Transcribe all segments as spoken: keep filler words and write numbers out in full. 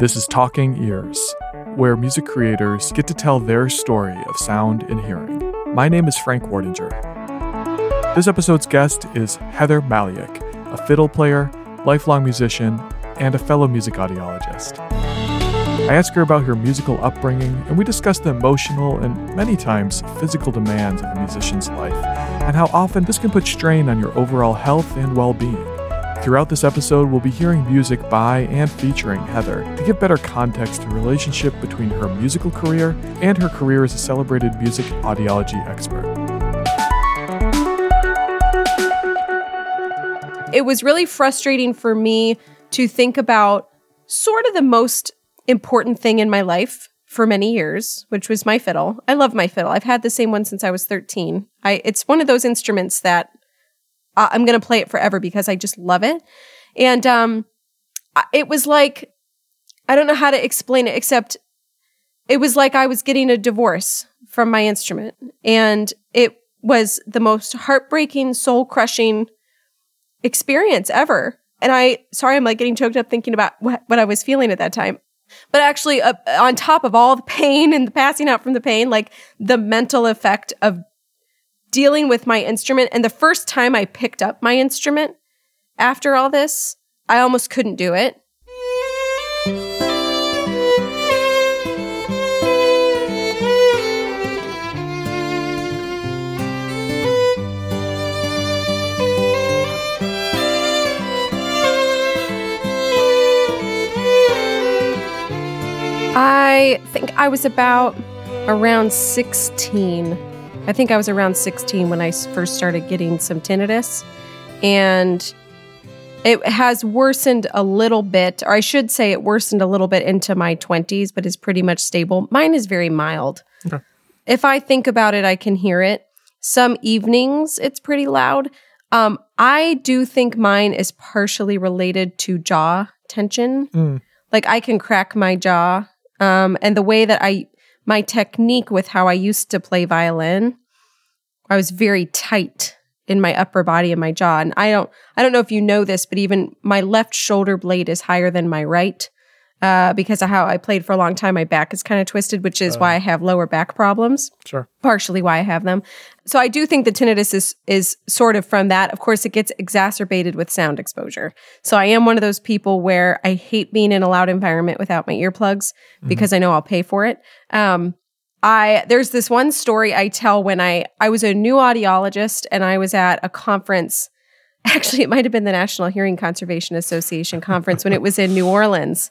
This is Talking Ears, where music creators get to tell their story of sound and hearing. My name is Frank Wartinger. This episode's guest is Heather Malyuk, a fiddle player, lifelong musician, and a fellow music audiologist. I ask her about her musical upbringing, and we discuss the emotional and many times physical demands of a musician's life, and how often this can put strain on your overall health and well-being. Throughout this episode, we'll be hearing music by and featuring Heather to give better context to the relationship between her musical career and her career as a celebrated music audiology expert. It was really frustrating for me to think about sort of the most important thing in my life for many years, which was my fiddle. I love my fiddle. I've had the same one since I was thirteen. I, it's one of those instruments that Uh, I'm going to play it forever because I just love it. And um, it was like, I don't know how to explain it, except it was like I was getting a divorce from my instrument. And it was the most heartbreaking, soul-crushing experience ever. And I, sorry, I'm like getting choked up thinking about what, what I was feeling at that time. But actually, uh, on top of all the pain and the passing out from the pain, like the mental effect of dealing with my instrument. And the first time I picked up my instrument after all this, I almost couldn't do it. I think I was about around sixteen. I think I was around sixteen when I first started getting some tinnitus, and it has worsened a little bit, or I should say it worsened a little bit into my twenties, but is pretty much stable. Mine is very mild. Okay. If I think about it, I can hear it. Some evenings, it's pretty loud. Um, I do think mine is partially related to jaw tension. Mm. Like I can crack my jaw, um, and the way that I... my technique with how I used to play violin, I was very tight in my upper body and my jaw. And I don't I don't know if you know this, but even my left shoulder blade is higher than my right uh, because of how I played for a long time. My back is kind of twisted, which is uh, why I have lower back problems. Sure. Partially why I have them. So I do think the tinnitus is, is sort of from that. Of course, it gets exacerbated with sound exposure. So I am one of those people where I hate being in a loud environment without my earplugs because mm-hmm. I know I'll pay for it. Um, I there's this one story I tell when I, I was a new audiologist and I was at a conference. Actually, it might have been the National Hearing Conservation Association conference when it was in New Orleans.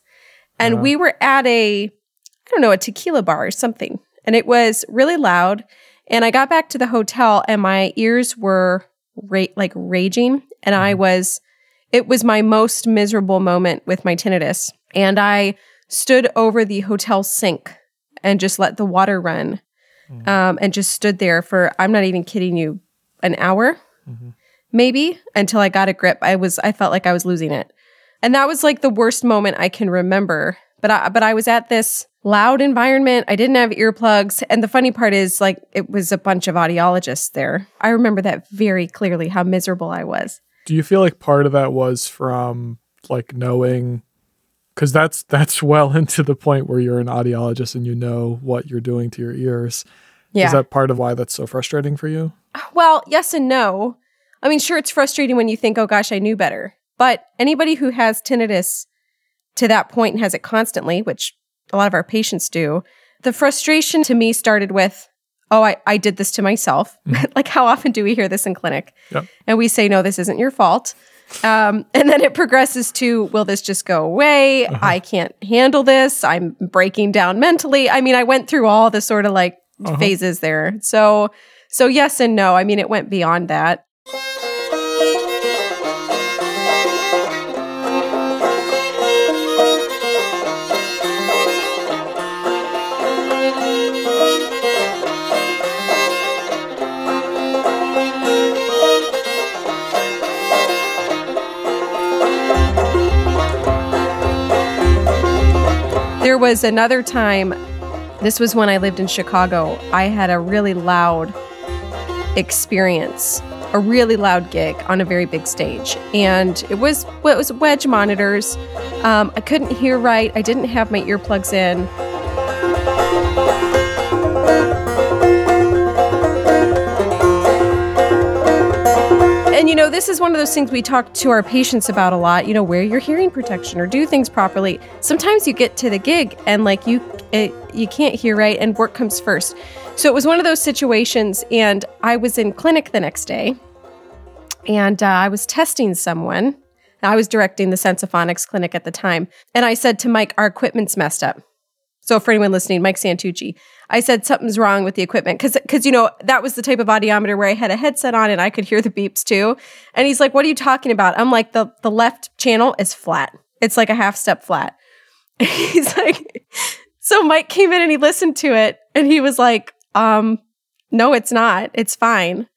And yeah. we were at a, I don't know, a tequila bar or something. And it was really loud. And I got back to the hotel and my ears were ra- like raging. And I was, it was my most miserable moment with my tinnitus. And I stood over the hotel sink and just let the water run mm-hmm. um, and just stood there for, I'm not even kidding you, an hour, mm-hmm. maybe, until I got a grip. I was, I felt like I was losing it. And that was like the worst moment I can remember. But I, but I was at this loud environment. I didn't have earplugs. And the funny part is, like, it was a bunch of audiologists there. I remember that very clearly, how miserable I was. Do you feel like part of that was from, like, knowing... because that's that's well into the point where you're an audiologist and you know what you're doing to your ears. Yeah. Is that part of why that's so frustrating for you? Well, yes and no. I mean, sure, it's frustrating when you think, oh, gosh, I knew better. But anybody who has tinnitus to that point and has it constantly, which a lot of our patients do, the frustration to me started with, oh, I, I did this to myself. Mm-hmm. Like, how often do we hear this in clinic? Yep. And we say, no, this isn't your fault. Um, and then it progresses to, will this just go away? Uh-huh. I can't handle this. I'm breaking down mentally. I mean, I went through all the sort of like uh-huh. phases there. So, so yes and no. I mean, it went beyond that. There was another time, this was when I lived in Chicago, I had a really loud experience a really loud gig on a very big stage. And it was well, it was wedge monitors. Um, I couldn't hear right. I didn't have my earplugs in. And, you know, this is one of those things we talk to our patients about a lot, you know, wear your hearing protection or do things properly. Sometimes you get to the gig and like you it, you can't hear right and work comes first. So it was one of those situations, and I was in clinic the next day, and uh, I was testing someone. I was directing the Sensaphonics clinic at the time, and I said to Mike, our equipment's messed up. So for anyone listening, Mike Santucci, I said something's wrong with the equipment because, because you know, that was the type of audiometer where I had a headset on and I could hear the beeps too. And he's like, what are you talking about? I'm like, the, the left channel is flat. It's like a half step flat. And he's like, so Mike came in and he listened to it, and he was like, Um, no, it's not. It's fine.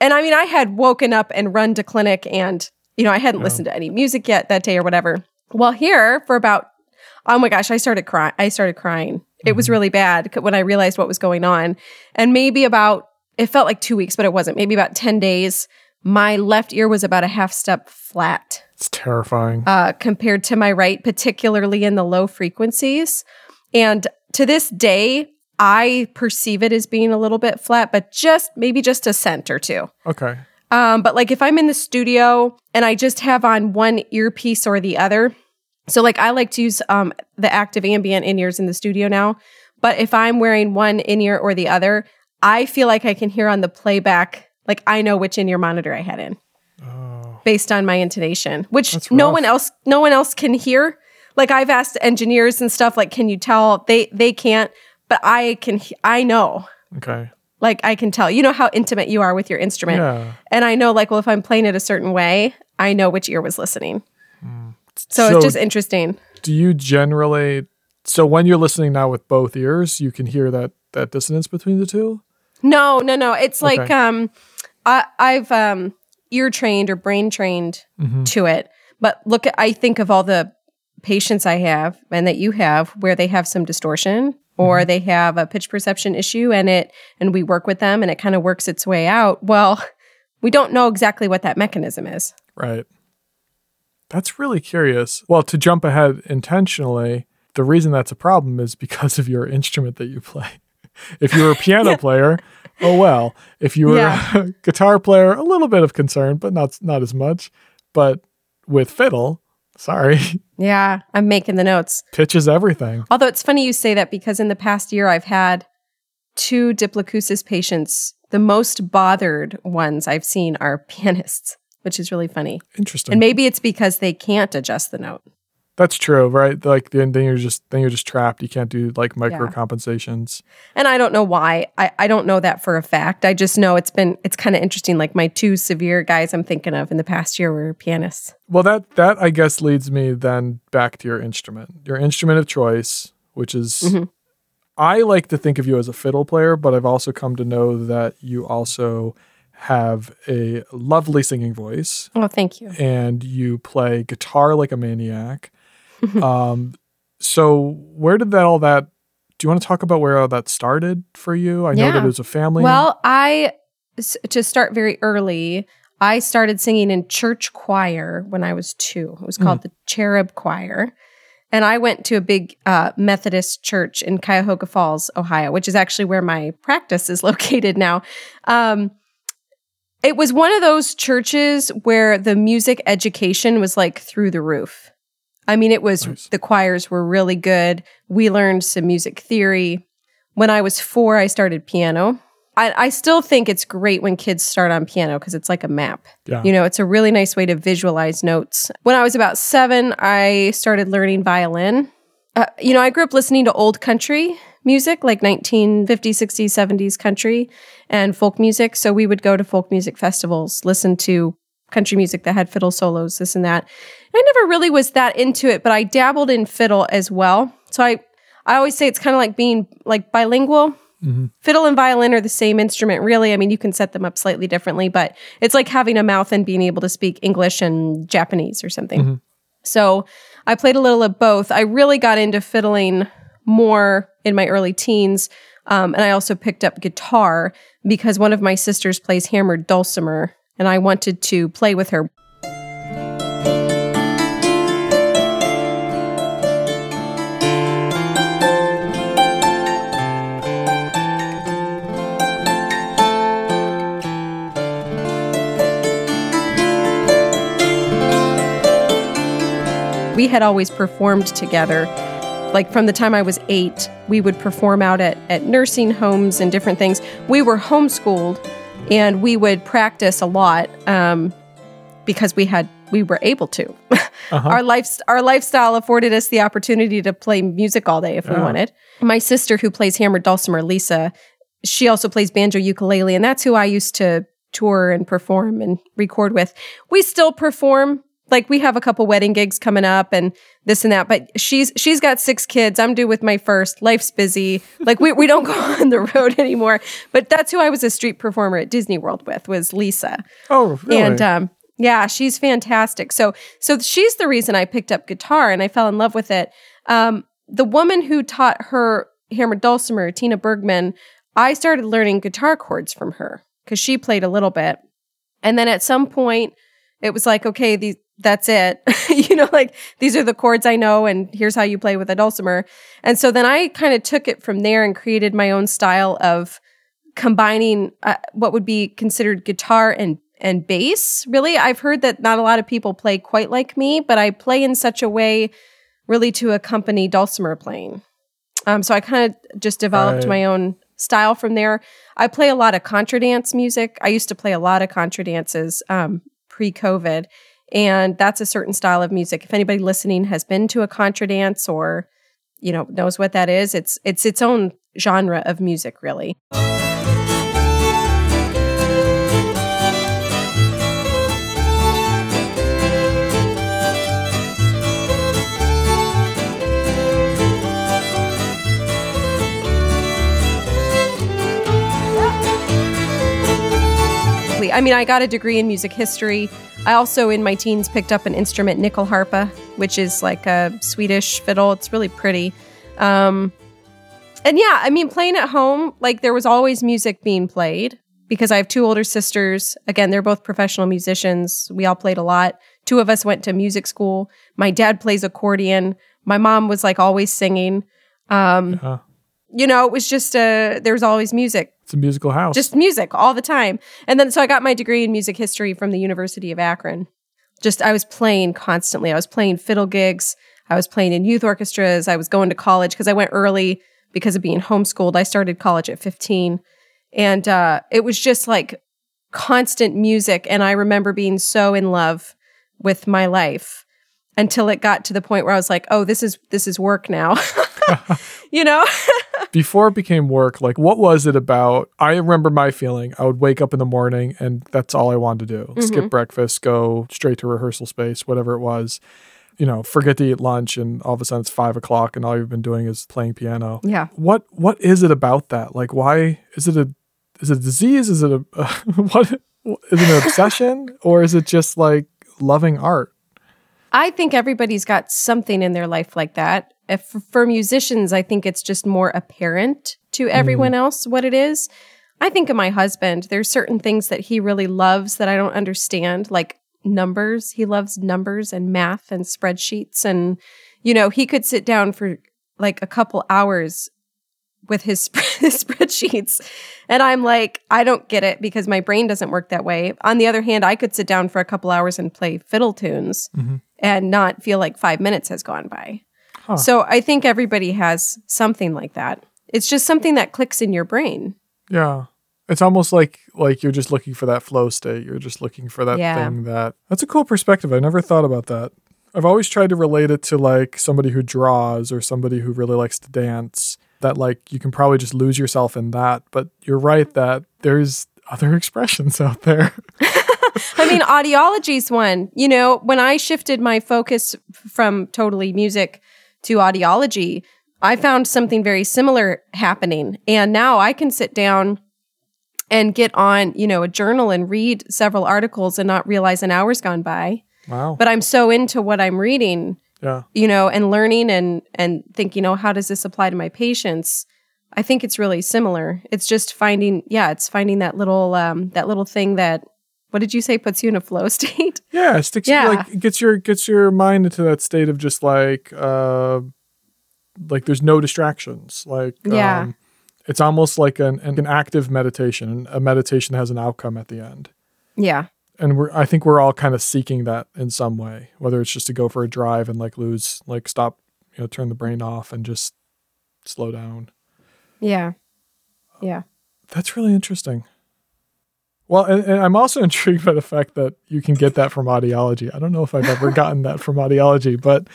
And I mean, I had woken up and run to clinic, and, you know, I hadn't oh. listened to any music yet that day or whatever. Well, here for about, oh my gosh, I started crying. I started crying. Mm-hmm. It was really bad when I realized what was going on. And maybe about, it felt like two weeks, but it wasn't. Maybe about ten days, my left ear was about a half step flat. It's terrifying. Uh, compared to my right, particularly in the low frequencies. And to this day, I perceive it as being a little bit flat, but just maybe just a cent or two. Okay. Um, but like if I'm in the studio and I just have on one earpiece or the other, so like I like to use um, the active ambient in-ears in the studio now, but if I'm wearing one in-ear or the other, I feel like I can hear on the playback, like I know which in-ear monitor I had in oh. based on my intonation, which no one else, no one else can hear. Like I've asked engineers and stuff, like, can you tell? They they can't. But I can, I know. Okay. Like I can tell. You know how intimate you are with your instrument. Yeah. And I know like, well, if I'm playing it a certain way, I know which ear was listening. Mm. So, so it's just interesting. Do you generally, so when you're listening now with both ears, you can hear that, that dissonance between the two? No, no, no. It's okay. like um, I, I've um, ear trained or brain trained mm-hmm. to it. But look, at, I think of all the patients I have and that you have where they have some distortion. Or they have a pitch perception issue and it, and we work with them and it kind of works its way out. Well, we don't know exactly what that mechanism is. Right. That's really curious. Well, to jump ahead intentionally, the reason that's a problem is because of your instrument that you play. If you were a piano yeah. player, oh well. If you were yeah. a guitar player, a little bit of concern, but not not as much. But with fiddle, sorry. Yeah, I'm making the notes. Pitch is everything. Although it's funny you say that because in the past year I've had two diplacusis patients. The most bothered ones I've seen are pianists, which is really funny. Interesting. And maybe it's because they can't adjust the note. That's true, right? Like then you're just then you're just trapped. You can't do like micro yeah. compensations. And I don't know why. I, I don't know that for a fact. I just know it's been it's kind of interesting. Like my two severe guys I'm thinking of in the past year were pianists. Well, that that I guess leads me then back to your instrument, your instrument of choice, which is mm-hmm. I like to think of you as a fiddle player, but I've also come to know that you also have a lovely singing voice. Oh, thank you. And you play guitar like a maniac. um, so where did that all that, do you want to talk about where all that started for you? I yeah. know that it was a family. Well, I, to start very early, I started singing in church choir when I was two. It was called mm. the Cherub Choir. And I went to a big uh, Methodist church in Cuyahoga Falls, Ohio, which is actually where my practice is located now. Um, it was one of those churches where the music education was like through the roof. I mean, it was, nice. The choirs were really good. We learned some music theory. When I was four, I started piano. I, I still think it's great when kids start on piano because it's like a map. Yeah. You know, it's a really nice way to visualize notes. When I was about seven, I started learning violin. Uh, you know, I grew up listening to old country music, like nineteen fifties, sixties, seventies country and folk music. So we would go to folk music festivals, listen to country music that had fiddle solos, this and that. And I never really was that into it, but I dabbled in fiddle as well. So I, I always say it's kind of like being like bilingual. Mm-hmm. Fiddle and violin are the same instrument, really. I mean, you can set them up slightly differently, but it's like having a mouth and being able to speak English and Japanese or something. Mm-hmm. So I played a little of both. I really got into fiddling more in my early teens. Um, and I also picked up guitar because one of my sisters plays hammered dulcimer, and I wanted to play with her. We had always performed together. Like from the time I was eight, we would perform out at, at nursing homes and different things. We were homeschooled, and we would practice a lot um, because we had we were able to. Uh-huh. Our life our lifestyle afforded us the opportunity to play music all day if we uh. wanted. My sister, who plays hammered dulcimer, Lisa, she also plays banjo ukulele, and that's who I used to tour and perform and record with. We still perform. Like, we have a couple wedding gigs coming up and this and that, but she's she's got six kids. I'm due with my first. Life's busy. Like, we, we don't go on the road anymore. But that's who I was a street performer at Disney World with, was Lisa. Oh, really? And um, yeah, she's fantastic. So so she's the reason I picked up guitar and I fell in love with it. Um, the woman who taught her hammered dulcimer, Tina Bergman, I started learning guitar chords from her because she played a little bit. And then at some point, it was like, okay, these... that's it. You know, like, these are the chords I know, and here's how you play with a dulcimer. And so then I kind of took it from there and created my own style of combining uh, what would be considered guitar and, and bass, really. I've heard that not a lot of people play quite like me, but I play in such a way really to accompany dulcimer playing. Um, so I kind of just developed I... my own style from there. I play a lot of contra dance music. I used to play a lot of contra dances um, pre-COVID. And that's a certain style of music. If anybody listening has been to a contra dance or, you know, knows what that is, it's it's its own genre of music, really. I mean, I got a degree in music history. I also, in my teens, picked up an instrument, nickelharpa, which is like a Swedish fiddle. It's really pretty. Um, and yeah, I mean, playing at home, like, there was always music being played because I have two older sisters. Again, they're both professional musicians. We all played a lot. Two of us went to music school. My dad plays accordion. My mom was like always singing. Um, uh-huh. You know, it was just, uh, there was always music. It's a musical house. Just music all the time. And then, so I got my degree in music history from the University of Akron. Just, I was playing constantly. I was playing fiddle gigs. I was playing in youth orchestras. I was going to college because I went early because of being homeschooled. I started college at fifteen. And uh, it was just like constant music. And I remember being so in love with my life until it got to the point where I was like, oh, this is this is work now. You know? Before it became work, like, what was it about? I remember my feeling. I would wake up in the morning and that's all I wanted to do. Mm-hmm. Skip breakfast, go straight to rehearsal space, whatever it was. You know, forget to eat lunch, and all of a sudden it's five o'clock and all you've been doing is playing piano. Yeah. What What is it about that? Like, why? Is it a, is it a disease? Is it a, a what? Is it an obsession? Or is it just like loving art? I think everybody's got something in their life like that. If, for musicians, I think it's just more apparent to everyone mm. else what it is. I think of my husband. There's certain things that he really loves that I don't understand, like numbers. He loves numbers and math and spreadsheets. And, you know, he could sit down for like a couple hours with his, sp- his spreadsheets. And I'm like, I don't get it because my brain doesn't work that way. On the other hand, I could sit down for a couple hours and play fiddle tunes mm-hmm. and not feel like five minutes has gone by. Huh. So I think everybody has something like that. It's just something that clicks in your brain. Yeah. It's almost like like you're just looking for that flow state. You're just looking for that yeah. thing that... That's a cool perspective. I never thought about that. I've always tried to relate it to like somebody who draws or somebody who really likes to dance. That like you can probably just lose yourself in that. But you're right that there's other expressions out there. I mean, audiology's one. You know, when I shifted my focus from totally music to audiology, I found something very similar happening. And now I can sit down and get on, you know, a journal and read several articles and not realize an hour's gone by. Wow. But I'm so into what I'm reading, yeah. you know, and learning and, and thinking, you know, how does this apply to my patients? I think it's really similar. It's just finding, yeah, it's finding that little um, that little thing that, what did you say, puts you in a flow state? Yeah, it sticks. Yeah. You, like, gets your gets your mind into that state of just like, uh, like there's no distractions. Like, yeah, um, it's almost like an an active meditation, a meditation that has an outcome at the end. Yeah, and we're I think we're all kind of seeking that in some way, whether it's just to go for a drive and like lose, like stop, you know, turn the brain off and just slow down. Yeah. Yeah. That's really interesting. Well, and, and I'm also intrigued by the fact that you can get that from audiology. I don't know if I've ever gotten that from audiology, but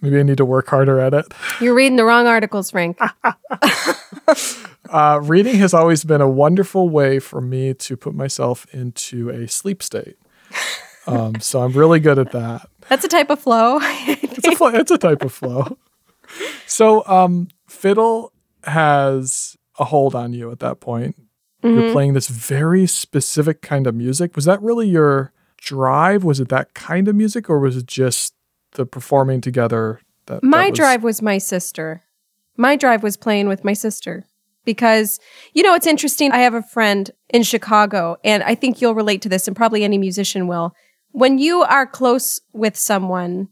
maybe I need to work harder at it. You're reading the wrong articles, Frank. uh, reading has always been a wonderful way for me to put myself into a sleep state. Um, so I'm really good at that. That's a type of flow. It's a, fl- it's a type of flow. So um, fiddle has a hold on you at that point. Mm-hmm. You're playing this very specific kind of music. Was that really your drive? Was it that kind of music, or was it just the performing together? That My that was... drive was my sister. My drive was playing with my sister because, you know, it's interesting. I have a friend in Chicago, and I think you'll relate to this, and probably any musician will. When you are close with someone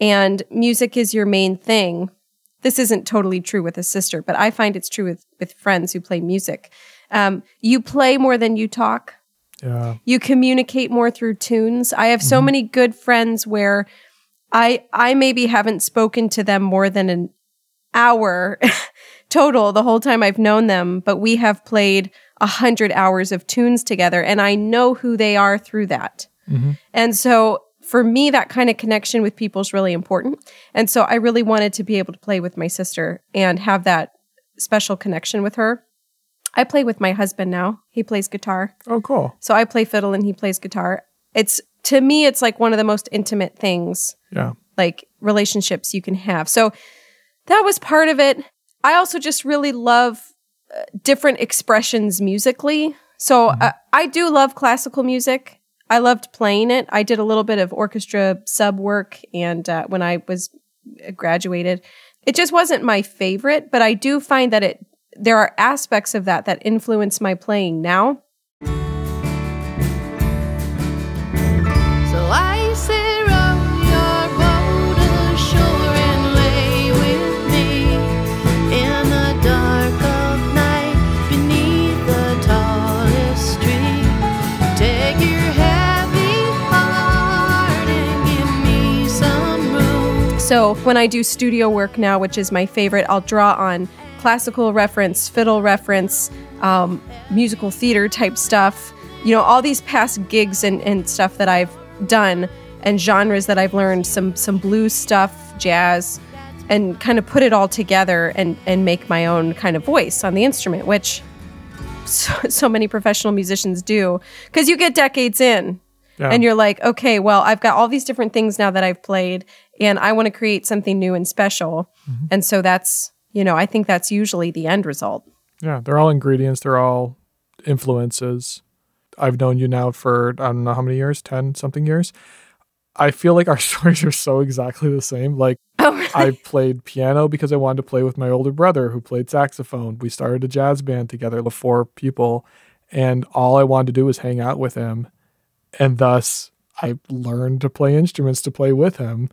and music is your main thing, this isn't totally true with a sister, but I find it's true with, with friends who play music. Um, you play more than you talk. Yeah. You communicate more through tunes. I have so mm-hmm. many good friends where I I maybe haven't spoken to them more than an hour total the whole time I've known them, but we have played a hundred hours of tunes together, and I know who they are through that. Mm-hmm. And so for me, that kind of connection with people is really important. And so I really wanted to be able to play with my sister and have that special connection with her. I play with my husband now. He plays guitar. Oh, cool. So I play fiddle and he plays guitar. It's, to me, it's like one of the most intimate things, yeah, like relationships you can have. So that was part of it. I also just really love uh, different expressions musically. So mm-hmm. uh, I do love classical music. I loved playing it. I did a little bit of orchestra sub work, and uh, when I was graduated, it just wasn't my favorite. But I do find that it there are aspects of that that influence my playing now. So I say. So when I do studio work now, which is my favorite, I'll draw on classical reference, fiddle reference, um, musical theater type stuff, you know, all these past gigs and, and stuff that I've done and genres that I've learned, some some blues stuff, jazz, and kind of put it all together and, and make my own kind of voice on the instrument, which so, so many professional musicians do, because you get decades in. Yeah. And you're like, okay, well, I've got all these different things now that I've played, and I want to create something new and special. Mm-hmm. And so that's, you know, I think that's usually the end result. Yeah, they're all ingredients. They're all influences. I've known you now for, I don't know how many years, ten something years. I feel like our stories are so exactly the same. Like, oh, really? I played piano because I wanted to play with my older brother who played saxophone. We started a jazz band together, the four people. And all I wanted to do was hang out with him. And thus, I learned to play instruments to play with him.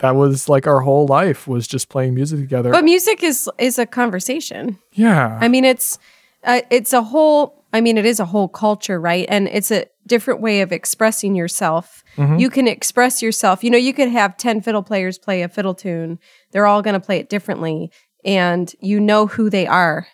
That was like our whole life, was just playing music together. But music is is a conversation. Yeah. I mean, it's uh, it's a whole, I mean, it is a whole culture, right? And it's a different way of expressing yourself. Mm-hmm. You can express yourself. You know, you could have ten fiddle players play a fiddle tune. They're all going to play it differently. And you know who they are,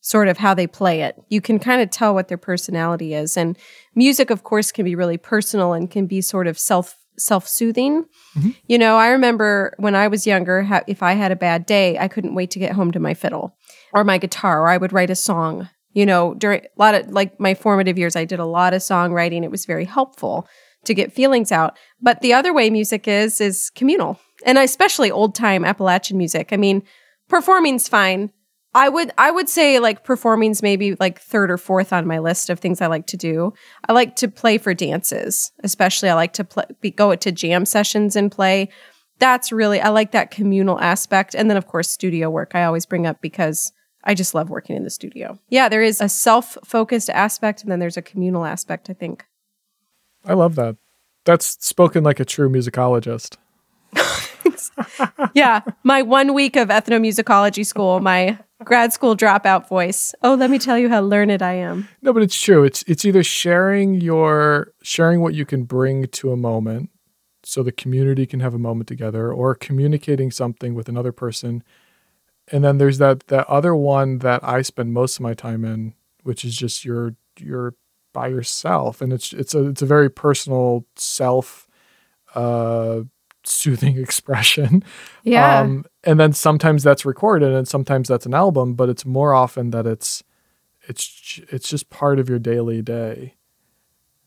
sort of how they play it. You can kind of tell what their personality is. And music, of course, can be really personal and can be sort of self, self-soothing. Mm-hmm. You know, I remember when I was younger, ha- if I had a bad day, I couldn't wait to get home to my fiddle or my guitar, or I would write a song. You know, during a lot of, like, my formative years, I did a lot of songwriting. It was very helpful to get feelings out. But the other way music is, is communal. And especially old-time Appalachian music. I mean, performing's fine. I would I would say like performing's maybe like third or fourth on my list of things I like to do. I like to play for dances, especially. I like to play, be, go to jam sessions and play. that's really, I like that communal aspect. And then, of course, studio work I always bring up because I just love working in the studio. Yeah, there is a self-focused aspect, and then there's a communal aspect, I think. I love that. That's spoken like a true musicologist. Yeah, my one week of ethnomusicology school, my grad school dropout voice. Oh, let me tell you how learned I am. No, but it's true. It's it's either sharing your sharing what you can bring to a moment so the community can have a moment together, or communicating something with another person. And then there's that that other one that I spend most of my time in, which is just your your by yourself, and it's it's a it's a very personal self uh soothing expression. Yeah. Um, and then sometimes that's recorded and sometimes that's an album, but it's more often that it's it's it's just part of your daily day.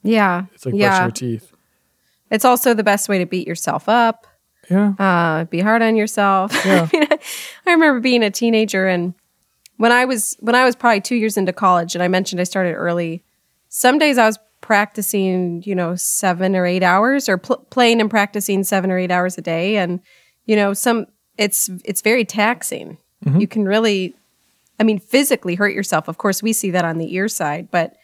Yeah. It's like yeah. brushing your teeth. It's also the best way to beat yourself up. Yeah. Uh, be hard on yourself. Yeah. I mean, I remember being a teenager, and when I was when I was probably two years into college, and I mentioned I started early, some days I was practicing, you know, seven or eight hours or pl- playing and practicing seven or eight hours a day. And, you know, some it's it's very taxing. Mm-hmm. You can really, I mean, physically hurt yourself. Of course, we see that on the ear side, but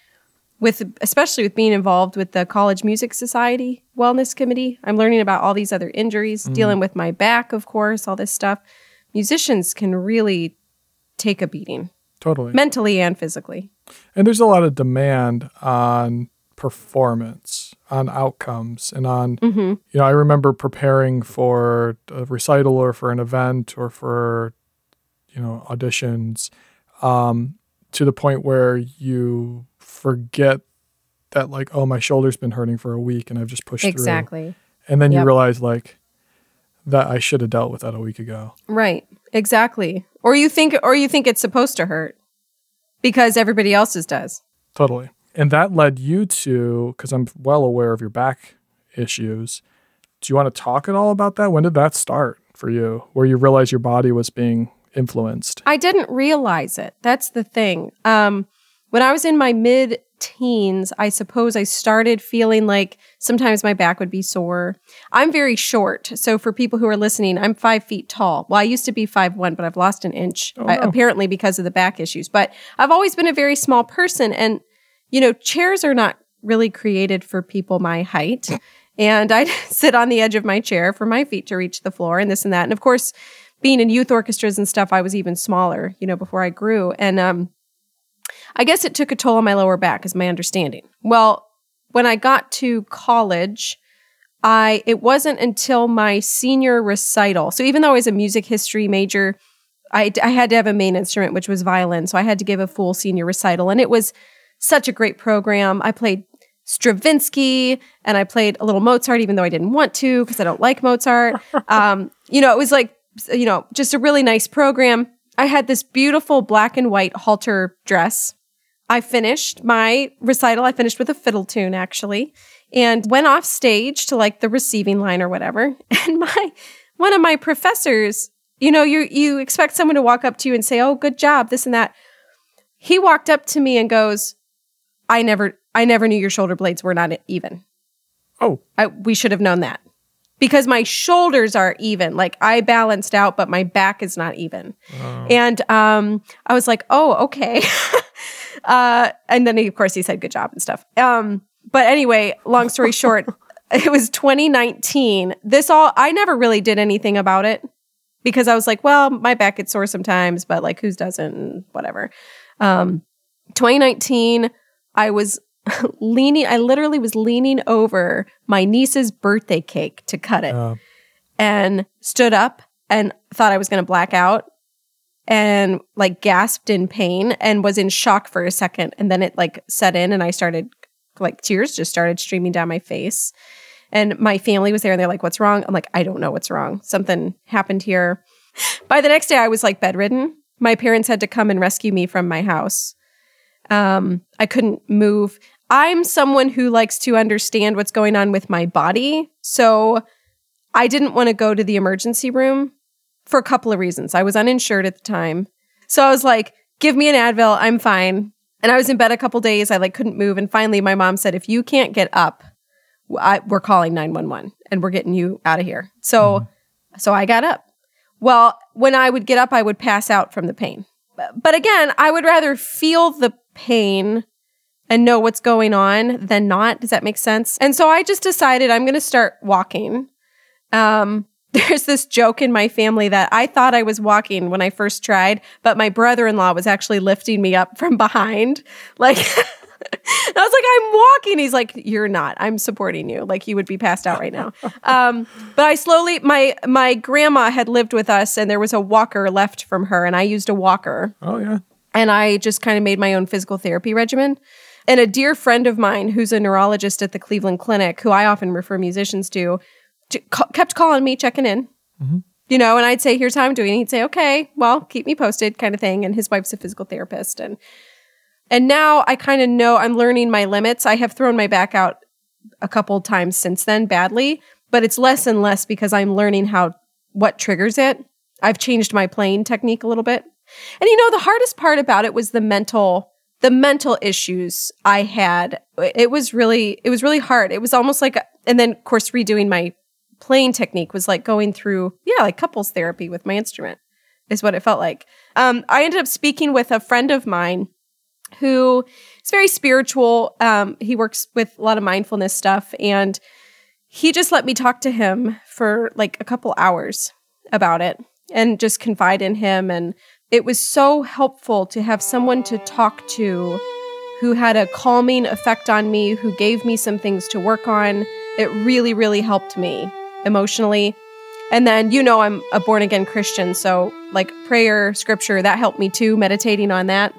with especially with being involved with the College Music Society Wellness Committee, I'm learning about all these other injuries, mm-hmm. dealing with my back, of course, all this stuff. Musicians can really take a beating. Totally. Mentally and physically. And there's a lot of demand on performance, on outcomes, and on, mm-hmm. you know, I remember preparing for a recital or for an event or for, you know, auditions, um, to the point where you forget that, like, oh, my shoulder's been hurting for a week and I've just pushed exactly. through. Exactly. And then yep. you realize, like, that I should have dealt with that a week ago. Right. Exactly. Or you think, or you think it's supposed to hurt because everybody else's does. Totally. And that led you to, because I'm well aware of your back issues, do you want to talk at all about that? When did that start for you, where you realized your body was being influenced? I didn't realize it. That's the thing. Um, when I was in my mid-teens, I suppose I started feeling like sometimes my back would be sore. I'm very short. So for people who are listening, I'm five feet tall. Well, I used to be five one, but I've lost an inch, oh, no. I, apparently because of the back issues. But I've always been a very small person, and you know, chairs are not really created for people my height, and I sit on the edge of my chair for my feet to reach the floor and this and that. And of course, being in youth orchestras and stuff, I was even smaller, you know, before I grew. And um, I guess it took a toll on my lower back is my understanding. Well, when I got to college, I it wasn't until my senior recital. So even though I was a music history major, I, I had to have a main instrument, which was violin. So I had to give a full senior recital, and it was such a great program. I played Stravinsky, and I played a little Mozart, even though I didn't want to because I don't like Mozart. Um, you know, it was like, you know, just a really nice program. I had this beautiful black and white halter dress. I finished my recital. I finished with a fiddle tune, actually, and went off stage to like the receiving line or whatever. And my one of my professors, you know, you you expect someone to walk up to you and say, "Oh, good job," this and that. He walked up to me and goes, I never, I never knew your shoulder blades were not even. Oh, I, we should have known that, because my shoulders are even. Like, I balanced out, but my back is not even. Oh. And um, I was like, oh, okay. uh, and then he, of course he said, good job and stuff. Um, but anyway, long story short, it was twenty nineteen. This all, I never really did anything about it because I was like, well, my back gets sore sometimes, but like whose doesn't, whatever. Um, twenty nineteen. I was leaning, I literally was leaning over my niece's birthday cake to cut it, uh, and stood up and thought I was going to black out, and like gasped in pain and was in shock for a second. And then it like set in, and I started like tears just started streaming down my face, and my family was there and they're like, what's wrong? I'm like, I don't know what's wrong. Something happened here. By the next day I was like bedridden. My parents had to come and rescue me from my house. Um, I couldn't move. I'm someone who likes to understand what's going on with my body. So I didn't want to go to the emergency room for a couple of reasons. I was uninsured at the time. So I was like, give me an Advil, I'm fine. And I was in bed a couple days. I like couldn't move. And finally my mom said, if you can't get up, I, we're calling nine one one and we're getting you out of here. So mm-hmm. So I got up. Well, when I would get up, I would pass out from the pain. But again, I would rather feel the pain and know what's going on than not. Does that make sense? And so I just decided I'm going to start walking. Um, there's this joke in my family that I thought I was walking when I first tried, but my brother-in-law was actually lifting me up from behind. Like, I was like, I'm walking. He's like, you're not. I'm supporting you. Like, you would be passed out right now. Um, but I slowly, my my grandma had lived with us, and there was a walker left from her, and I used a walker. Oh, yeah. And I just kind of made my own physical therapy regimen. And a dear friend of mine who's a neurologist at the Cleveland Clinic, who I often refer musicians to, to ca- kept calling me, checking in. Mm-hmm. You know, and I'd say, here's how I'm doing. He'd say, okay, well, keep me posted, kind of thing. And his wife's a physical therapist. And And now I kind of know I'm learning my limits. I have thrown my back out a couple times since then badly, but it's less and less because I'm learning how what triggers it. I've changed my playing technique a little bit. And you know, the hardest part about it was the mental the mental issues I had. It was really it was really hard. It was almost like, and then of course redoing my playing technique was like going through yeah, like couples therapy with my instrument is what it felt like. Um, I ended up speaking with a friend of mine who is very spiritual. Um, he works with a lot of mindfulness stuff. And he just let me talk to him for like a couple hours about it and just confide in him. And it was so helpful to have someone to talk to who had a calming effect on me, who gave me some things to work on. It really, really helped me emotionally. And then, you know, I'm a born-again Christian. So like prayer, scripture, that helped me too, meditating on that.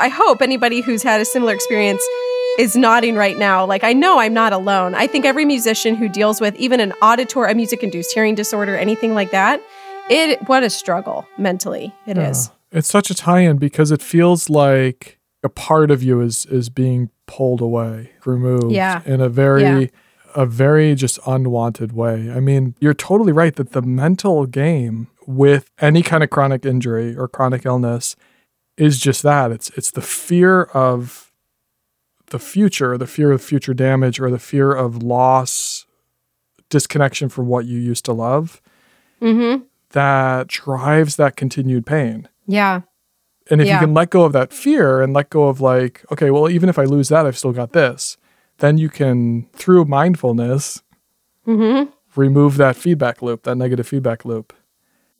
I hope anybody who's had a similar experience is nodding right now. Like, I know I'm not alone. I think every musician who deals with even an auditory, a music-induced hearing disorder, anything like that, it what a struggle mentally it yeah. is. It's such a tie-in because it feels like a part of you is is being pulled away, removed yeah. in a very, yeah. a very just unwanted way. I mean, you're totally right that the mental game with any kind of chronic injury or chronic illness is just that. It's it's the fear of the future, the fear of future damage, or the fear of loss, disconnection from what you used to love, mm-hmm. that drives that continued pain. Yeah. And if yeah. you can let go of that fear and let go of like, okay, well, even if I lose that, I've still got this, then you can, through mindfulness, mm-hmm. remove that feedback loop, that negative feedback loop.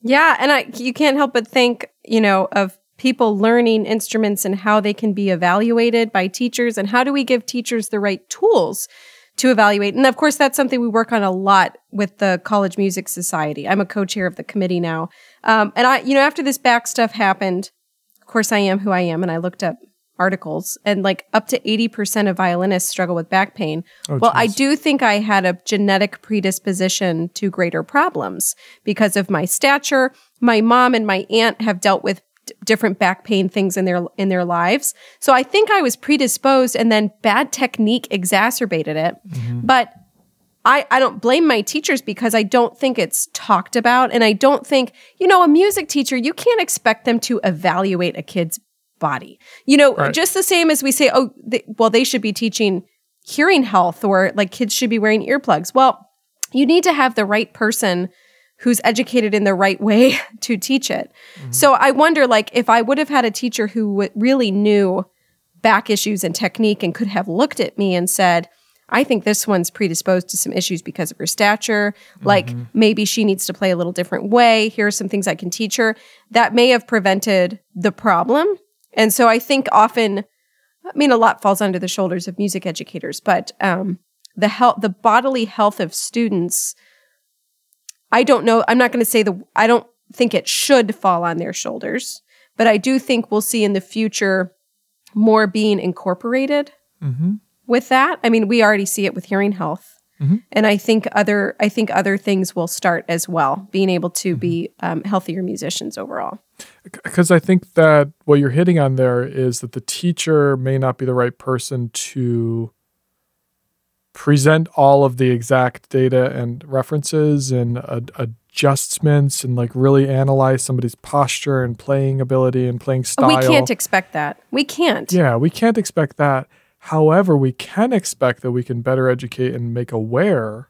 Yeah, and I, you can't help but think, you know, of people learning instruments and how they can be evaluated by teachers, and how do we give teachers the right tools to evaluate. And of course, that's something we work on a lot with the College Music Society. I'm a co-chair of the committee now. Um, and I, you know, after this back stuff happened, of course I am who I am, and I looked up articles, and like up to eighty percent of violinists struggle with back pain. Oh, well, geez. I do think I had a genetic predisposition to greater problems because of my stature. My mom and my aunt have dealt with different back pain things in their in their lives. So I think I was predisposed, and then bad technique exacerbated it. Mm-hmm. But I, I don't blame my teachers because I don't think it's talked about. And I don't think, you know, a music teacher, you can't expect them to evaluate a kid's body. You know, right. Just the same as we say, oh, they, well, they should be teaching hearing health, or like kids should be wearing earplugs. Well, you need to have the right person who's educated in the right way to teach it. Mm-hmm. So I wonder, like, if I would have had a teacher who w- really knew back issues and technique and could have looked at me and said, I think this one's predisposed to some issues because of her stature. Mm-hmm. Like, maybe she needs to play a little different way. Here are some things I can teach her. That may have prevented the problem. And so I think often, I mean, a lot falls under the shoulders of music educators, but um, the health, the bodily health of students, I don't know. I'm not going to say the, I don't think it should fall on their shoulders, but I do think we'll see in the future more being incorporated mm-hmm. with that. I mean, we already see it with hearing health. Mm-hmm. And I think other, I think other things will start as well, being able to mm-hmm. be um, healthier musicians overall. Because I think that what you're hitting on there is that the teacher may not be the right person to present all of the exact data and references and uh, adjustments and like really analyze somebody's posture and playing ability and playing style. We can't expect that. We can't. Yeah, we can't expect that. However, we can expect that we can better educate and make aware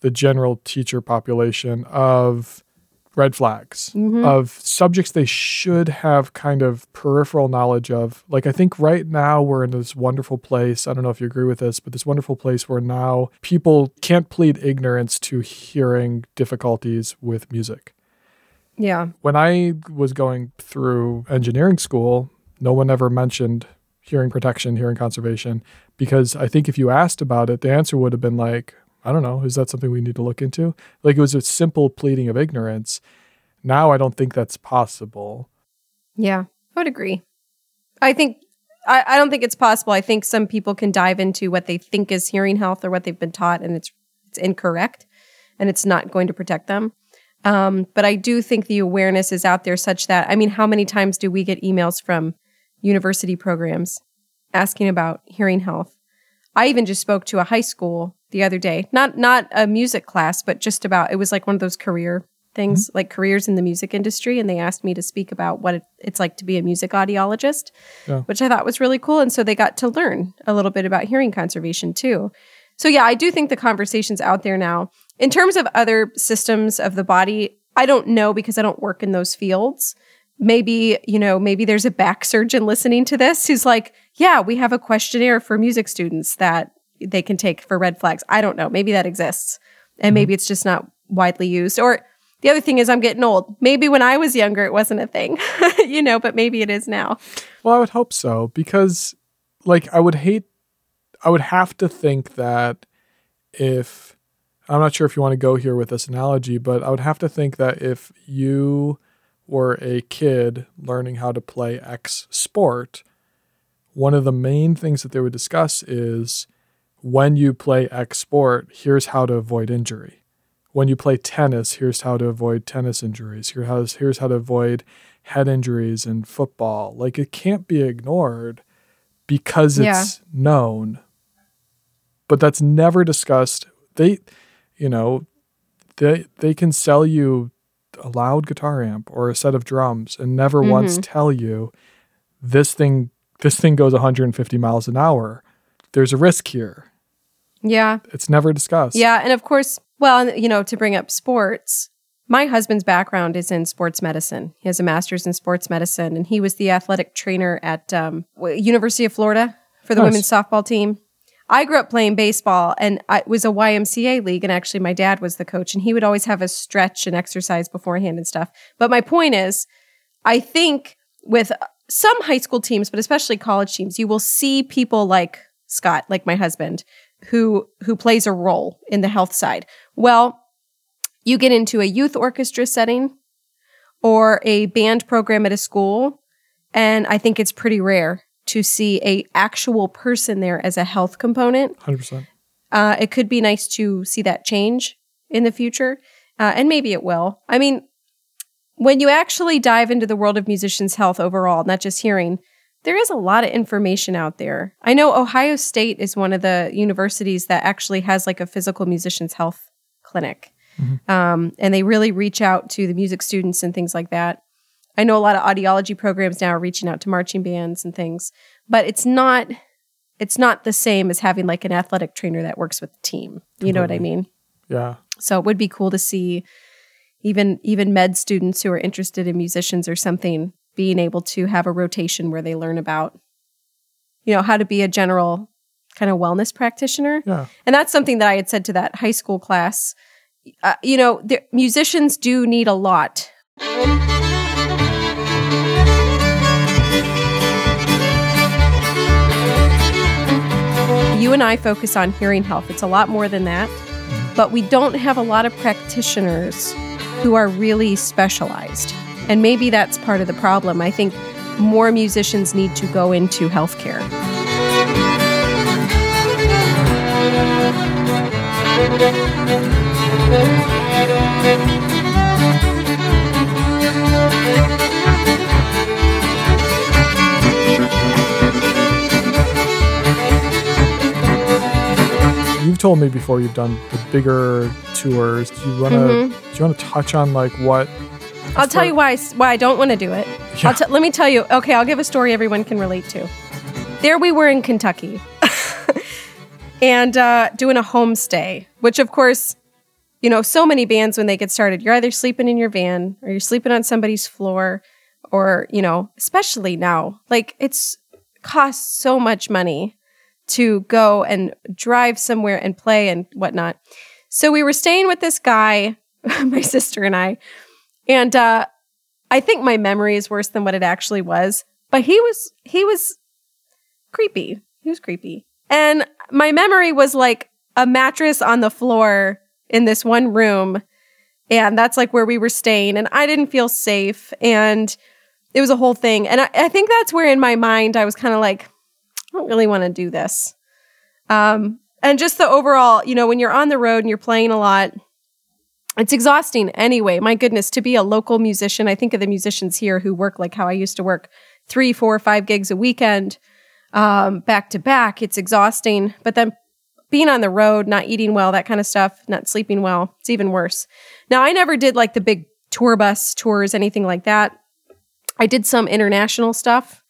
the general teacher population of red flags, mm-hmm. of subjects they should have kind of peripheral knowledge of. Like, I think right now we're in this wonderful place, I don't know if you agree with this, but this wonderful place where now people can't plead ignorance to hearing difficulties with music. Yeah. When I was going through engineering school, no one ever mentioned hearing protection, hearing conservation, because I think if you asked about it, the answer would have been like, I don't know, is that something we need to look into? Like, it was a simple pleading of ignorance. Now I don't think that's possible. Yeah, I would agree. I think, I, I don't think it's possible. I think some people can dive into what they think is hearing health or what they've been taught, and it's it's incorrect, and it's not going to protect them. Um, but I do think the awareness is out there such that, I mean, how many times do we get emails from university programs asking about hearing health? I even just spoke to a high school the other day, not not a music class, but just about, it was like one of those career things, mm-hmm. like careers in the music industry. And they asked me to speak about what it, it's like to be a music audiologist, yeah. which I thought was really cool. And so they got to learn a little bit about hearing conservation too. So yeah, I do think the conversation's out there now. In terms of other systems of the body, I don't know because I don't work in those fields. Maybe, you know, maybe there's a back surgeon listening to this who's like, yeah, we have a questionnaire for music students that they can take for red flags. I don't know. Maybe that exists. And maybe it's just not widely used. Or the other thing is I'm getting old. Maybe when I was younger, it wasn't a thing, you know, but maybe it is now. Well, I would hope so, because like I would hate, I would have to think that if, I'm not sure if you want to go here with this analogy, but I would have to think that if you were a kid learning how to play X sport, one of the main things that they would discuss is, when you play X sport, here's how to avoid injury. When you play tennis, here's how to avoid tennis injuries. Here's how to avoid head injuries in football. Like, it can't be ignored because it's yeah. known. But that's never discussed. They, you know, they they can sell you a loud guitar amp or a set of drums and never mm-hmm. once tell you this thing. This thing goes one hundred fifty miles an hour. There's a risk here. Yeah. It's never discussed. Yeah. And of course, well, you know, to bring up sports, my husband's background is in sports medicine. He has a master's in sports medicine, and he was the athletic trainer at um, University of Florida for the nice. women's softball team. I grew up playing baseball, and I, it was a Y M C A league, and actually my dad was the coach, and he would always have us stretch and exercise beforehand and stuff. But my point is, I think with some high school teams, but especially college teams, you will see people like Scott, like my husband, who who plays a role in the health side. Well, you get into a youth orchestra setting or a band program at a school, and I think it's pretty rare to see a actual person there as a health component. one hundred percent. Uh, it could be nice to see that change in the future, uh, and maybe it will. I mean, when you actually dive into the world of musicians' health overall, not just hearing, there is a lot of information out there. I know Ohio State is one of the universities that actually has like a physical musician's health clinic. Mm-hmm. Um, and they really reach out to the music students and things like that. I know a lot of audiology programs now are reaching out to marching bands and things, but it's not it's not the same as having like an athletic trainer that works with the team. You Completely. Know what I mean? Yeah. So it would be cool to see even even med students who are interested in musicians or something being able to have a rotation where they learn about, you know, how to be a general kind of wellness practitioner. Yeah. And that's something that I had said to that high school class. Uh, you know, the, musicians do need a lot. You and I focus on hearing health. It's a lot more than that. But we don't have a lot of practitioners who are really specialized. And maybe that's part of the problem. I think more musicians need to go into healthcare. told me before you've done the bigger tours. Do you want to mm-hmm. do you want to touch on like what? I'll tell you why I, why I don't want to do it. Yeah. I'll t- let me tell you. Okay, I'll give a story everyone can relate to. There we were in Kentucky and uh, doing a homestay, which of course, you know, so many bands when they get started, you're either sleeping in your van or you're sleeping on somebody's floor or, you know, especially now, like it's costs so much money to go and drive somewhere and play and whatnot. So we were staying with this guy, my sister and I, and uh, I think my memory is worse than what it actually was, but he was he was creepy. He was creepy. And my memory was like a mattress on the floor in this one room, and that's like where we were staying, and I didn't feel safe, and it was a whole thing. And I, I think that's where in my mind I was kind of like, I don't really want to do this. Um, and just the overall, you know, when you're on the road and you're playing a lot, it's exhausting anyway. My goodness, to be a local musician, I think of the musicians here who work like how I used to work, three, four, five gigs a weekend, um, back to back. It's exhausting. But then being on the road, not eating well, that kind of stuff, not sleeping well, it's even worse. Now, I never did like the big tour bus tours, anything like that. I did some international stuff.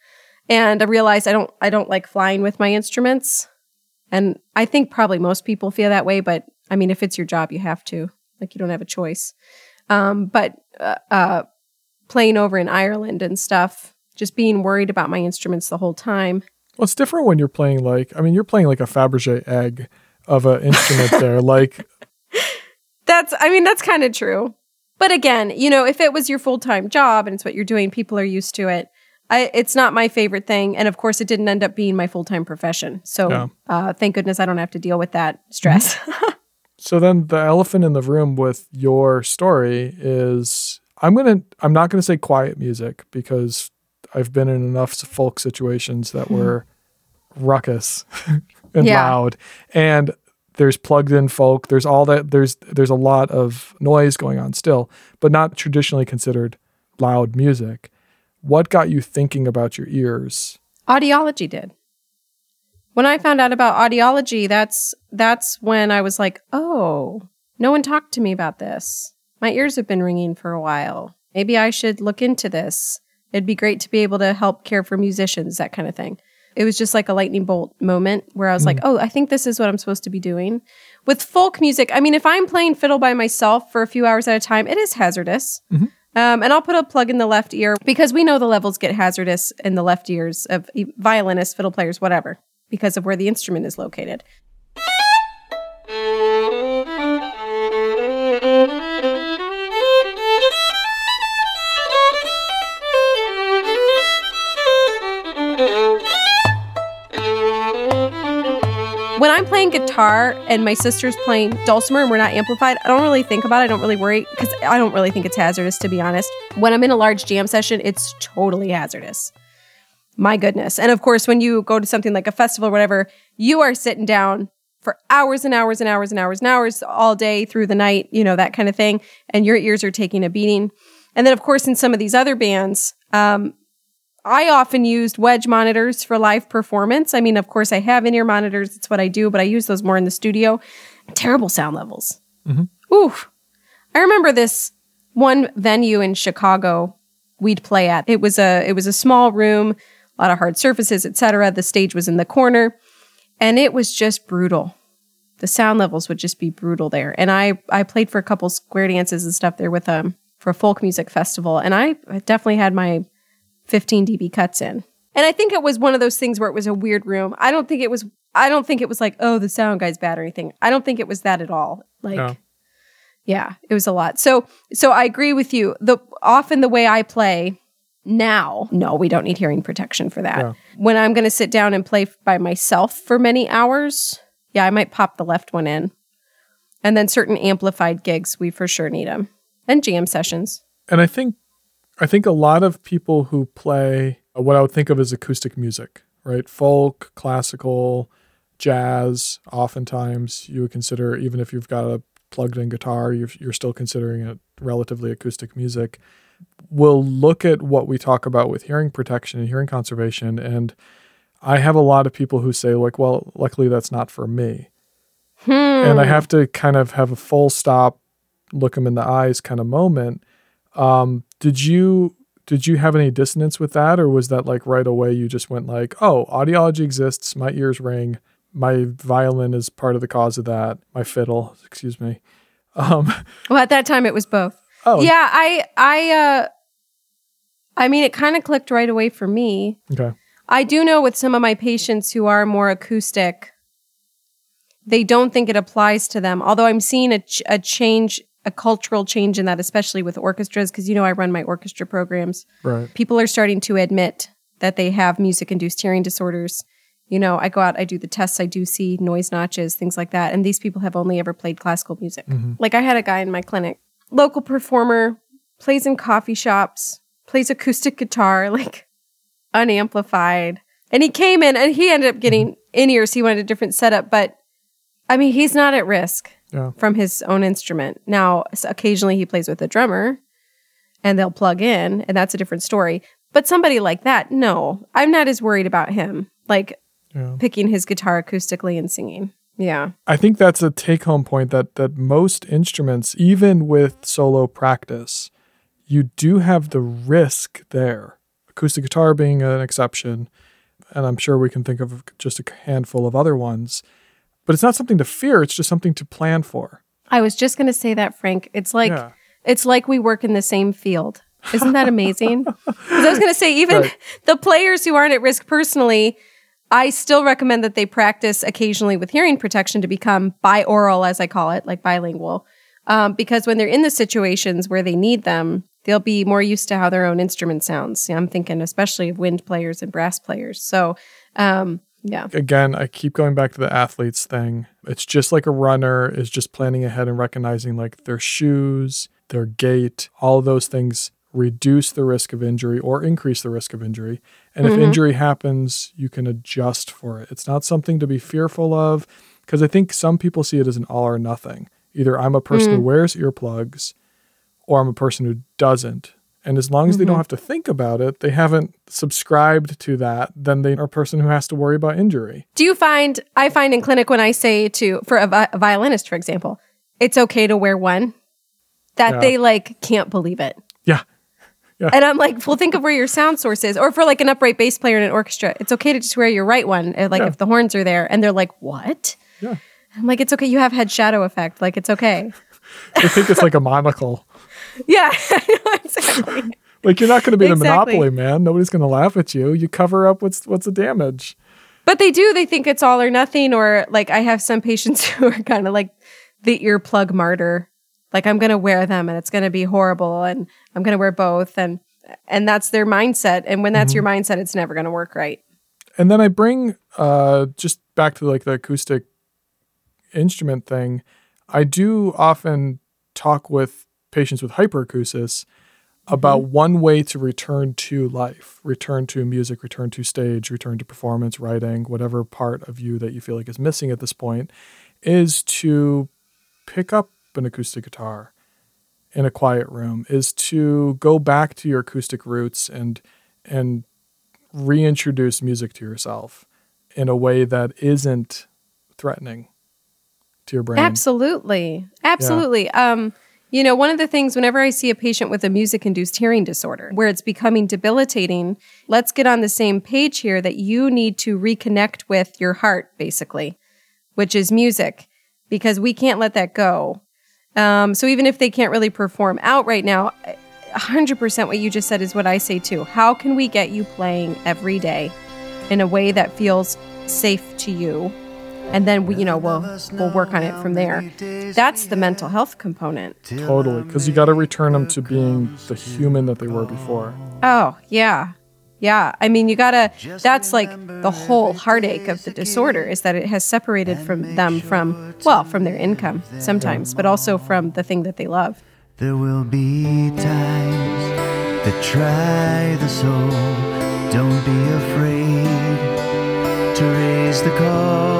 And I realized I don't I don't like flying with my instruments. And I think probably most people feel that way. But I mean, if it's your job, you have to. Like, you don't have a choice. Um, but uh, uh, playing over in Ireland and stuff, just being worried about my instruments the whole time. Well, it's different when you're playing like, I mean, you're playing like a Fabergé egg of an instrument there. Like, that's, I mean, that's kind of true. But again, you know, if it was your full-time job and it's what you're doing, people are used to it. I, it's not my favorite thing. And of course, it didn't end up being my full-time profession. So yeah. uh, thank goodness I don't have to deal with that stress. So then the elephant in the room with your story is, I'm going to, I'm not going to say quiet music because I've been in enough folk situations that were ruckus and yeah. loud. And there's plugged in folk. There's all that. There's, there's a lot of noise going on still, but not traditionally considered loud music. What got you thinking about your ears? Audiology did. When I found out about audiology, that's that's when I was like, oh, no one talked to me about this. My ears have been ringing for a while. Maybe I should look into this. It'd be great to be able to help care for musicians, that kind of thing. It was just like a lightning bolt moment where I was mm-hmm. like, oh, I think this is what I'm supposed to be doing. With folk music, I mean, if I'm playing fiddle by myself for a few hours at a time, it is hazardous. Mm-hmm. Um, and I'll put a plug in the left ear because we know the levels get hazardous in the left ears of violinists, fiddle players, whatever, because of where the instrument is located. When I'm playing guitar and my sister's playing dulcimer and we're not amplified, I don't really think about it. I don't really worry because I don't really think it's hazardous, to be honest. When I'm in a large jam session, it's totally hazardous. My goodness. And of course, when you go to something like a festival or whatever, you are sitting down for hours and hours and hours and hours and hours all day through the night, you know, that kind of thing. And your ears are taking a beating. And then, of course, in some of these other bands, um, I often used wedge monitors for live performance. I mean, of course, I have in-ear monitors. It's what I do, but I use those more in the studio. Terrible sound levels. Mm-hmm. Oof. I remember this one venue in Chicago we'd play at. It was a it was a small room, a lot of hard surfaces, et cetera. The stage was in the corner, and it was just brutal. The sound levels would just be brutal there. And I, I played for a couple square dances and stuff there with um for a folk music festival, and I definitely had my fifteen decibel cuts in. And I think it was one of those things where it was a weird room. I don't think it was, I don't think it was like, oh, the sound guy's bad or anything. I don't think it was that at all. Like, no. Yeah, it was a lot. So, so I agree with you. The often the way I play now, no, we don't need hearing protection for that. No. When I'm going to sit down and play by myself for many hours, yeah, I might pop the left one in. And then certain amplified gigs, we for sure need them. And jam sessions. And I think I think a lot of people who play what I would think of as acoustic music, right? Folk, classical, jazz, oftentimes you would consider, even if you've got a plugged-in guitar, you're, you're still considering it relatively acoustic music. We'll look at what we talk about with hearing protection and hearing conservation, and I have a lot of people who say, like, well, luckily that's not for me. Hmm. And I have to kind of have a full stop, look them in the eyes kind of moment. Um, did you did you have any dissonance with that? Or was that like right away you just went like, oh, audiology exists, my ears ring, my violin is part of the cause of that, my fiddle, excuse me. Um, well, at that time it was both. Oh. Yeah, I, I, uh, I mean, it kind of clicked right away for me. Okay. I do know with some of my patients who are more acoustic, they don't think it applies to them. Although I'm seeing a, ch- a change, a cultural change in that, especially with orchestras, because, you know, I run my orchestra programs. Right. People are starting to admit that they have music-induced hearing disorders. You know, I go out, I do the tests, I do see noise notches, things like that. And these people have only ever played classical music. Mm-hmm. Like I had a guy in my clinic, local performer, plays in coffee shops, plays acoustic guitar, like unamplified. And he came in and he ended up getting in-ears. He wanted a different setup, but I mean, he's not at risk yeah. from his own instrument. Now, occasionally he plays with a drummer and they'll plug in and that's a different story. But somebody like that, no, I'm not as worried about him. Like yeah. picking his guitar acoustically and singing. Yeah. I think that's a take-home point that that most instruments, even with solo practice, you do have the risk there. Acoustic guitar being an exception, and I'm sure we can think of just a handful of other ones. But it's not something to fear, it's just something to plan for. I was just going to say that, Frank. It's like yeah. it's like we work in the same field. Isn't that amazing? Because I was going to say, even right. the players who aren't at risk personally, I still recommend that they practice occasionally with hearing protection to become binaural, as I call it, like bilingual. Um, because when they're in the situations where they need them, they'll be more used to how their own instrument sounds. You know, I'm thinking especially of wind players and brass players. So, um, yeah. Again, I keep going back to the athletes thing. It's just like a runner is just planning ahead and recognizing like their shoes, their gait, all of those things reduce the risk of injury or increase the risk of injury. And mm-hmm. if injury happens, you can adjust for it. It's not something to be fearful of because I think some people see it as an all or nothing. Either I'm a person mm-hmm. who wears earplugs or I'm a person who doesn't. And as long as mm-hmm. they don't have to think about it, they haven't subscribed to that, then they are a person who has to worry about injury. Do you find, I find in clinic when I say to, for a, vi- a violinist, for example, it's okay to wear one, that yeah. they like can't believe it. Yeah. Yeah. And I'm like, well, think of where your sound source is. Or for like an upright bass player in an orchestra, it's okay to just wear your right one, like yeah. if the horns are there. And they're like, what? Yeah. I'm like, it's okay. You have head shadow effect. Like, it's okay. I think it's like a monocle. Yeah, exactly. Like, you're not going to be in exactly. a monopoly, man. Nobody's going to laugh at you. You cover up what's what's the damage. But they do. They think it's all or nothing. Or like I have some patients who are kind of like the earplug martyr. Like, I'm going to wear them and it's going to be horrible and I'm going to wear both. And and that's their mindset. And when that's mm-hmm. your mindset, it's never going to work right. And then I bring uh, just back to like the acoustic instrument thing. I do often talk with patients with hyperacusis about mm-hmm. one way to return to life, return to music, return to stage, return to performance, writing, whatever part of you that you feel like is missing at this point, is to pick up an acoustic guitar in a quiet room, is to go back to your acoustic roots and and reintroduce music to yourself in a way that isn't threatening to your brain. Absolutely. Absolutely. Yeah. Um, you know, one of the things whenever I see a patient with a music-induced hearing disorder where it's becoming debilitating, let's get on the same page here that you need to reconnect with your heart, basically, which is music, because we can't let that go. Um, so even if they can't really perform out right now, one hundred percent what you just said is what I say too. How can we get you playing every day in a way that feels safe to you? And then we, you know, we'll we'll work on it from there. That's the mental health component. Totally, because you got to return them to being the human that they were before. Oh, yeah. Yeah, I mean, you gotta, that's like the whole heartache of the disorder is that it has separated from them from, well, from their income sometimes, but also from the thing that they love. There will be times that try the soul. Don't be afraid to raise the call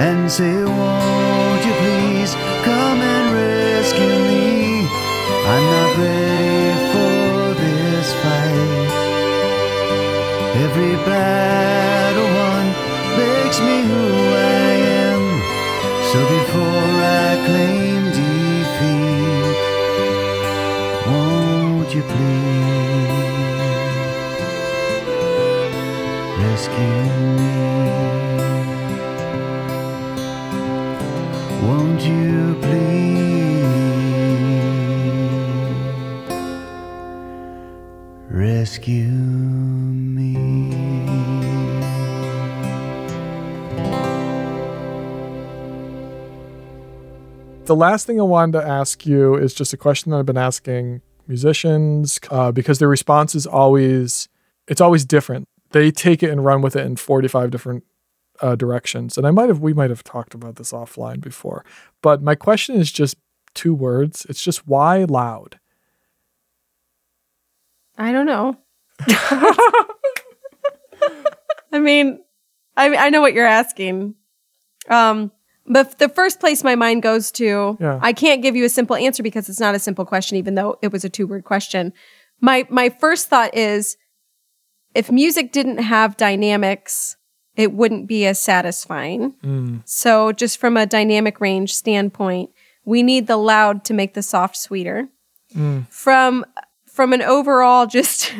and say, won't you please come and rescue me? I'm not ready for this fight. Every battle won makes me who I am. I claim defeat, won't you please rescue me? Won't you please rescue me? The last thing I wanted to ask you is just a question that I've been asking musicians uh, because their response is always, it's always different. They take it and run with it in forty-five different uh, directions. And I might have, we might have talked about this offline before, but my question is just two words. It's just, why loud? I don't know. I mean, I I know what you're asking. Um. But the first place my mind goes to, yeah. I can't give you a simple answer because it's not a simple question, even though it was a two-word question. My my first thought is, if music didn't have dynamics, it wouldn't be as satisfying. Mm. So just from a dynamic range standpoint, we need the loud to make the soft sweeter. Mm. From from an overall just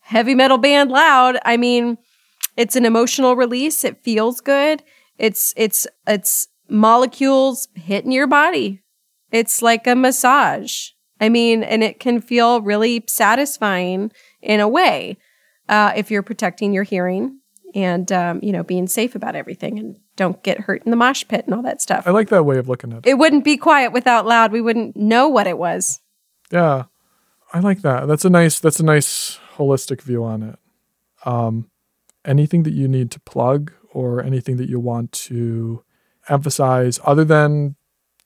heavy metal band loud, I mean, it's an emotional release. It feels good. It's it's it's... molecules hitting your body. It's like a massage. I mean, and it can feel really satisfying in a way uh, if you're protecting your hearing and, um, you know, being safe about everything and don't get hurt in the mosh pit and all that stuff. I like that way of looking at it. It wouldn't be quiet without loud. We wouldn't know what it was. Yeah. I like that. That's a nice, that's a nice holistic view on it. Um, anything that you need to plug or anything that you want to emphasize other than,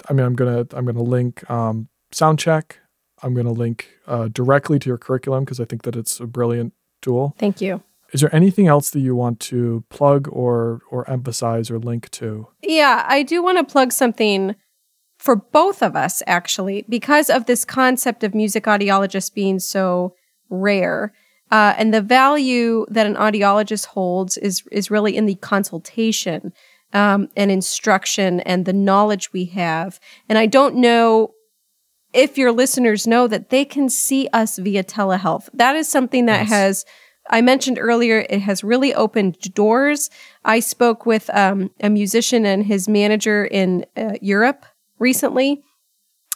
I mean, I'm going to, I'm going to link um, Soundcheck. I'm going to link uh, directly to your curriculum because I think that it's a brilliant tool. Thank you. Is there anything else that you want to plug or, or emphasize or link to? Yeah, I do want to plug something for both of us, actually, because of this concept of music audiologists being so rare. Uh, and the value that an audiologist holds is, is really in the consultation Um, and instruction and the knowledge we have. And I don't know if your listeners know that they can see us via telehealth. That is something that yes. has, I mentioned earlier, it has really opened doors. I spoke with um, a musician and his manager in uh, Europe recently.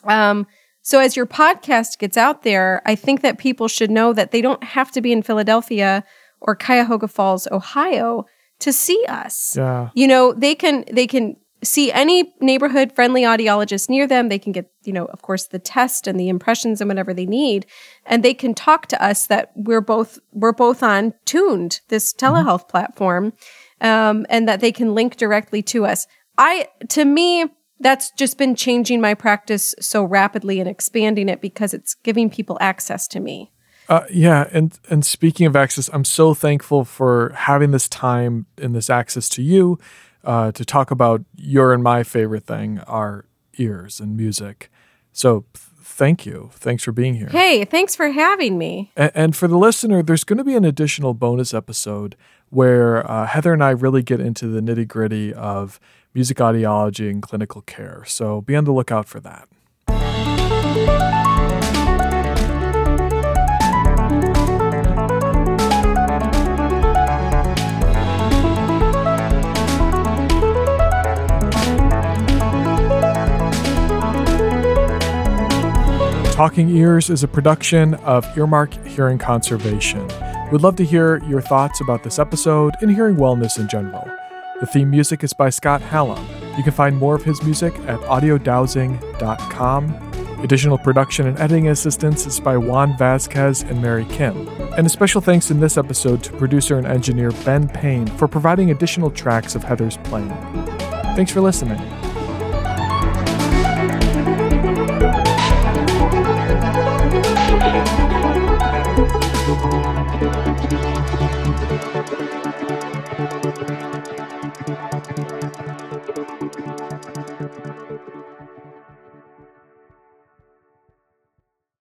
Um, so as your podcast gets out there, I think that people should know that they don't have to be in Philadelphia or Cuyahoga Falls, Ohio, to see us. Yeah. You know, they can they can see any neighborhood-friendly audiologist near them. They can get, you know, of course, the test and the impressions and whatever they need. And they can talk to us that we're both we're both on Tuned, this telehealth mm-hmm. platform, um, and that they can link directly to us. I to me, that's just been changing my practice so rapidly and expanding it because it's giving people access to me. Uh, yeah, and and speaking of access, I'm so thankful for having this time and this access to you uh, to talk about your and my favorite thing, our ears and music. So th- thank you. Thanks for being here. Hey, thanks for having me. And, and for the listener, there's going to be an additional bonus episode where uh, Heather and I really get into the nitty-gritty of music audiology and clinical care. So be on the lookout for that. Talking Ears is a production of Earmark Hearing Conservation. We'd love to hear your thoughts about this episode and hearing wellness in general. The theme music is by Scott Hallam. You can find more of his music at audio dowsing dot com. Additional production and editing assistance is by Juan Vasquez and Mary Kim. And a special thanks in this episode to producer and engineer Ben Payne for providing additional tracks of Heather's playing. Thanks for listening. Thank you.